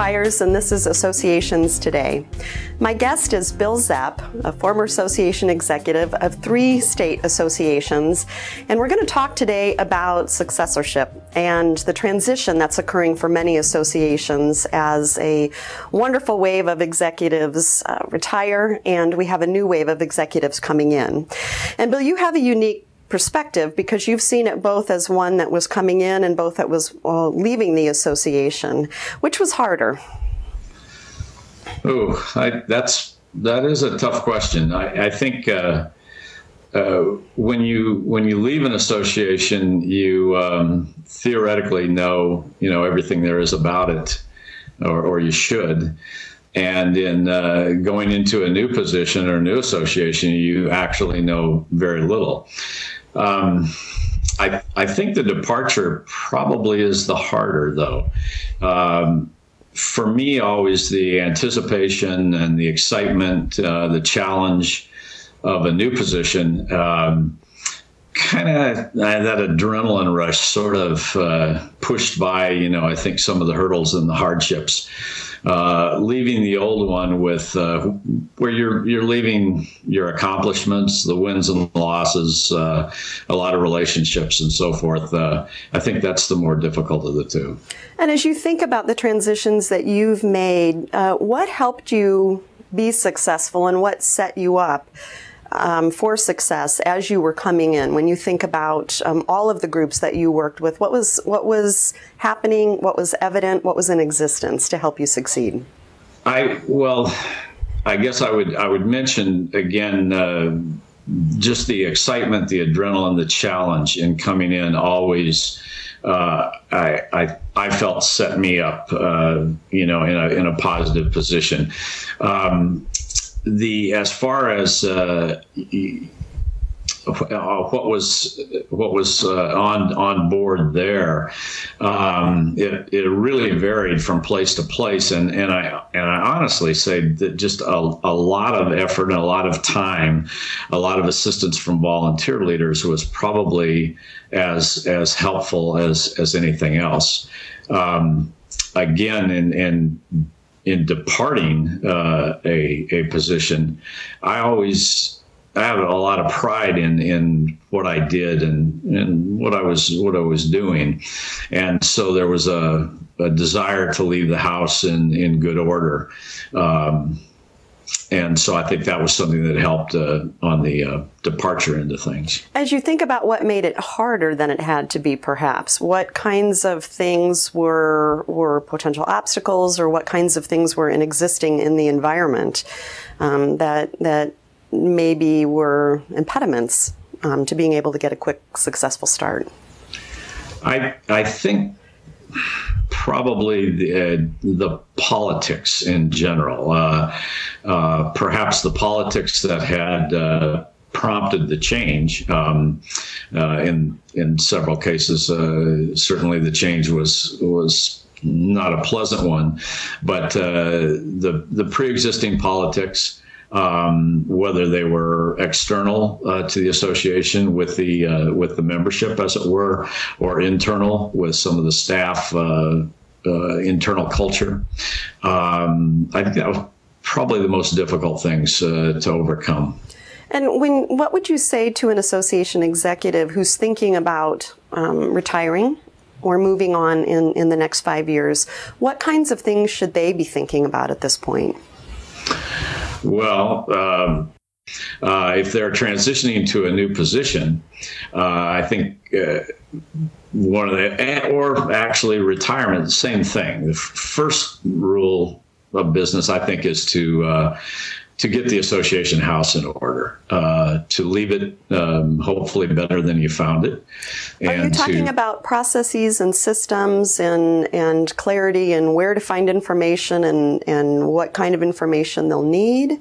Fires, and this is Associations Today. My guest is Bill Zapp, a former association executive of 3 state associations, and we're going to talk today about successorship and the transition that's occurring for many associations as a wonderful wave of executives retire, and we have a new wave of executives coming in. And Bill, you have a unique perspective because you've seen it both as one that was coming in and both that was leaving the association. Which was harder? Oh, that is a tough question. I think when you leave an association, you theoretically know everything there is about it, or you should. And in going into a new position or a new association, you actually know very little. I think the departure probably is the harder, though. For me, always the anticipation and the excitement, the challenge of a new position, kind of that adrenaline rush sort of pushed by, I think, some of the hurdles and the hardships. Leaving the old one with where you're leaving your accomplishments, the wins and losses, a lot of relationships and so forth. I think that's the more difficult of the two. And as you think about the transitions that you've made, what helped you be successful and what set you up for success as you were coming in? When you think about all of the groups that you worked with, what was happening, what was evident, what was in existence to help you succeed? I guess I would mention again just the excitement, the adrenaline, the challenge in coming in always. I felt set me up, in a positive position. As far as what was on board there, it really varied from place to place, and I honestly say that just a lot of effort and a lot of time, a lot of assistance from volunteer leaders was probably as helpful as anything else. Again, in departing a position, I have a lot of pride in what I did and what I was doing, and so there was a desire to leave the house in good order, and so I think that was something that helped on the departure into things. As you think about what made it harder than it had to be, perhaps, what kinds of things were potential obstacles, or what kinds of things were existing in the environment that maybe were impediments to being able to get a quick, successful start? I think probably the politics in general, perhaps the politics that had prompted the change. In several cases, certainly the change was not a pleasant one, but the pre-existing politics, whether they were external to the association with the membership, as it were, or internal with some of the staff, internal culture. I think that was probably the most difficult things to overcome. And what would you say to an association executive who's thinking about retiring or moving on in the next 5 years? What kinds of things should they be thinking about at this point? Well, if they're transitioning to a new position, I think one of the, or actually retirement, same thing. The first rule of business, I think, is to get the association house in order, to leave it hopefully better than you found it. And are you talking about processes and systems and clarity and where to find information and what kind of information they'll need?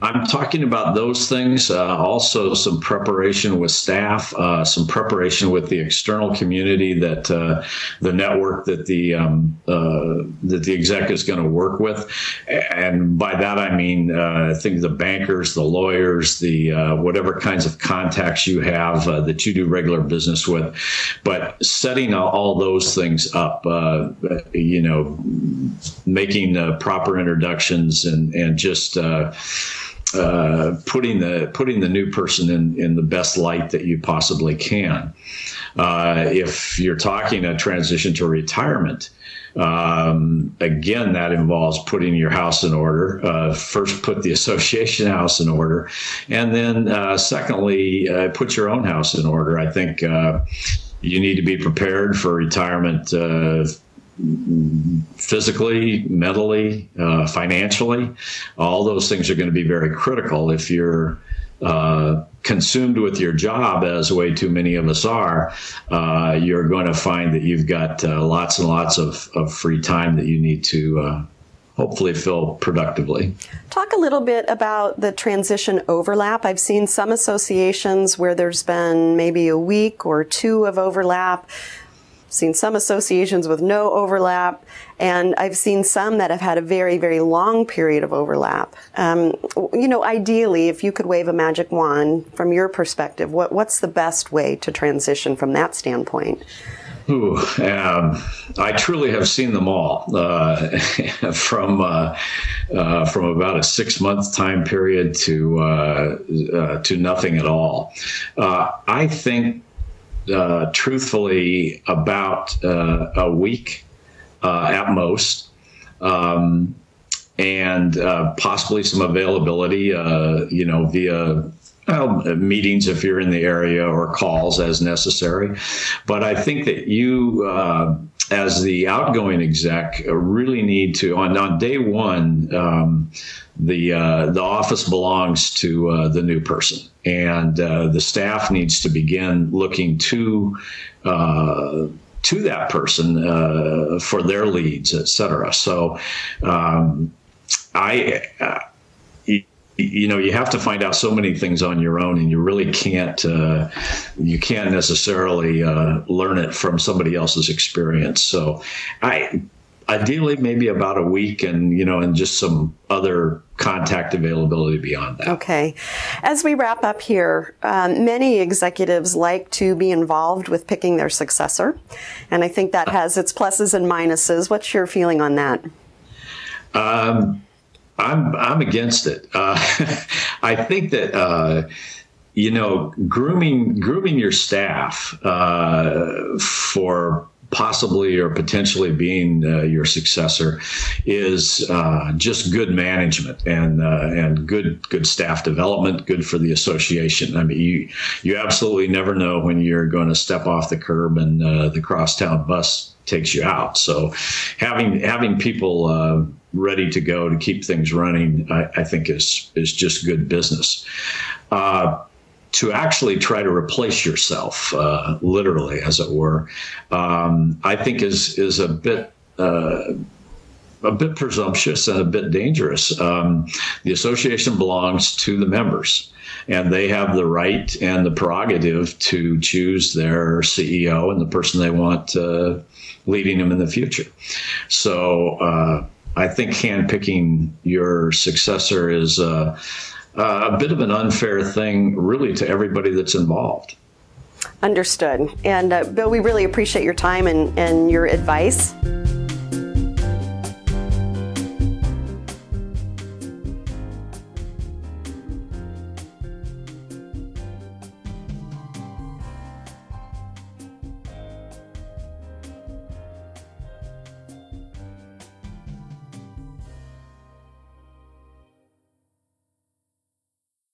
I'm talking about those things, also some preparation with staff, some preparation with the external community that the network that the exec is going to work with. And by that, I mean, I think the bankers, the lawyers, the whatever kinds of contacts you have that you do regular business with. But setting all those things up, you know, making proper introductions and just putting the new person in the best light that you possibly can. If you're talking a transition to retirement, again, that involves putting your house in order. First, put the association house in order, and then secondly, put your own house in order. I think you need to be prepared for retirement physically, mentally, financially. All those things are going to be very critical. If you're consumed with your job, as way too many of us are, you're going to find that you've got lots and lots of free time that you need to hopefully fill productively. Talk a little bit about the transition overlap. I've seen some associations where there's been maybe a week or two of overlap. Seen some associations with no overlap, and I've seen some that have had a very, very long period of overlap. You know, ideally, if you could wave a magic wand from your perspective, what's the best way to transition from that standpoint? Ooh, I truly have seen them all, from about a 6-month time period to nothing at all. I think, truthfully, about a week at most, and possibly some availability, you know, via meetings if you're in the area, or calls as necessary. But I think that you, as the outgoing exec, really need to, on day one, the office belongs to the new person. And the staff needs to begin looking to that person for their leads, et cetera. So you know, you have to find out so many things on your own, and you really can't necessarily learn it from somebody else's experience. So ideally, maybe about a week, and, you know, and just some other contact availability beyond that. Okay. As we wrap up here, many executives like to be involved with picking their successor, and I think that has its pluses and minuses. What's your feeling on that? I'm against it. I think that you know, grooming your staff for possibly or potentially being your successor is just good management and good staff development, good for the association. I mean, you absolutely never know when you're going to step off the curb and the crosstown bus takes you out. So having people ready to go to keep things running, I think is just good business. To actually try to replace yourself, literally, as it were, I think is a bit presumptuous and a bit dangerous. The association belongs to the members, and they have the right and the prerogative to choose their CEO and the person they want leading them in the future. So I think handpicking your successor is a bit of an unfair thing, really, to everybody that's involved. Understood. And Bill, we really appreciate your time and your advice.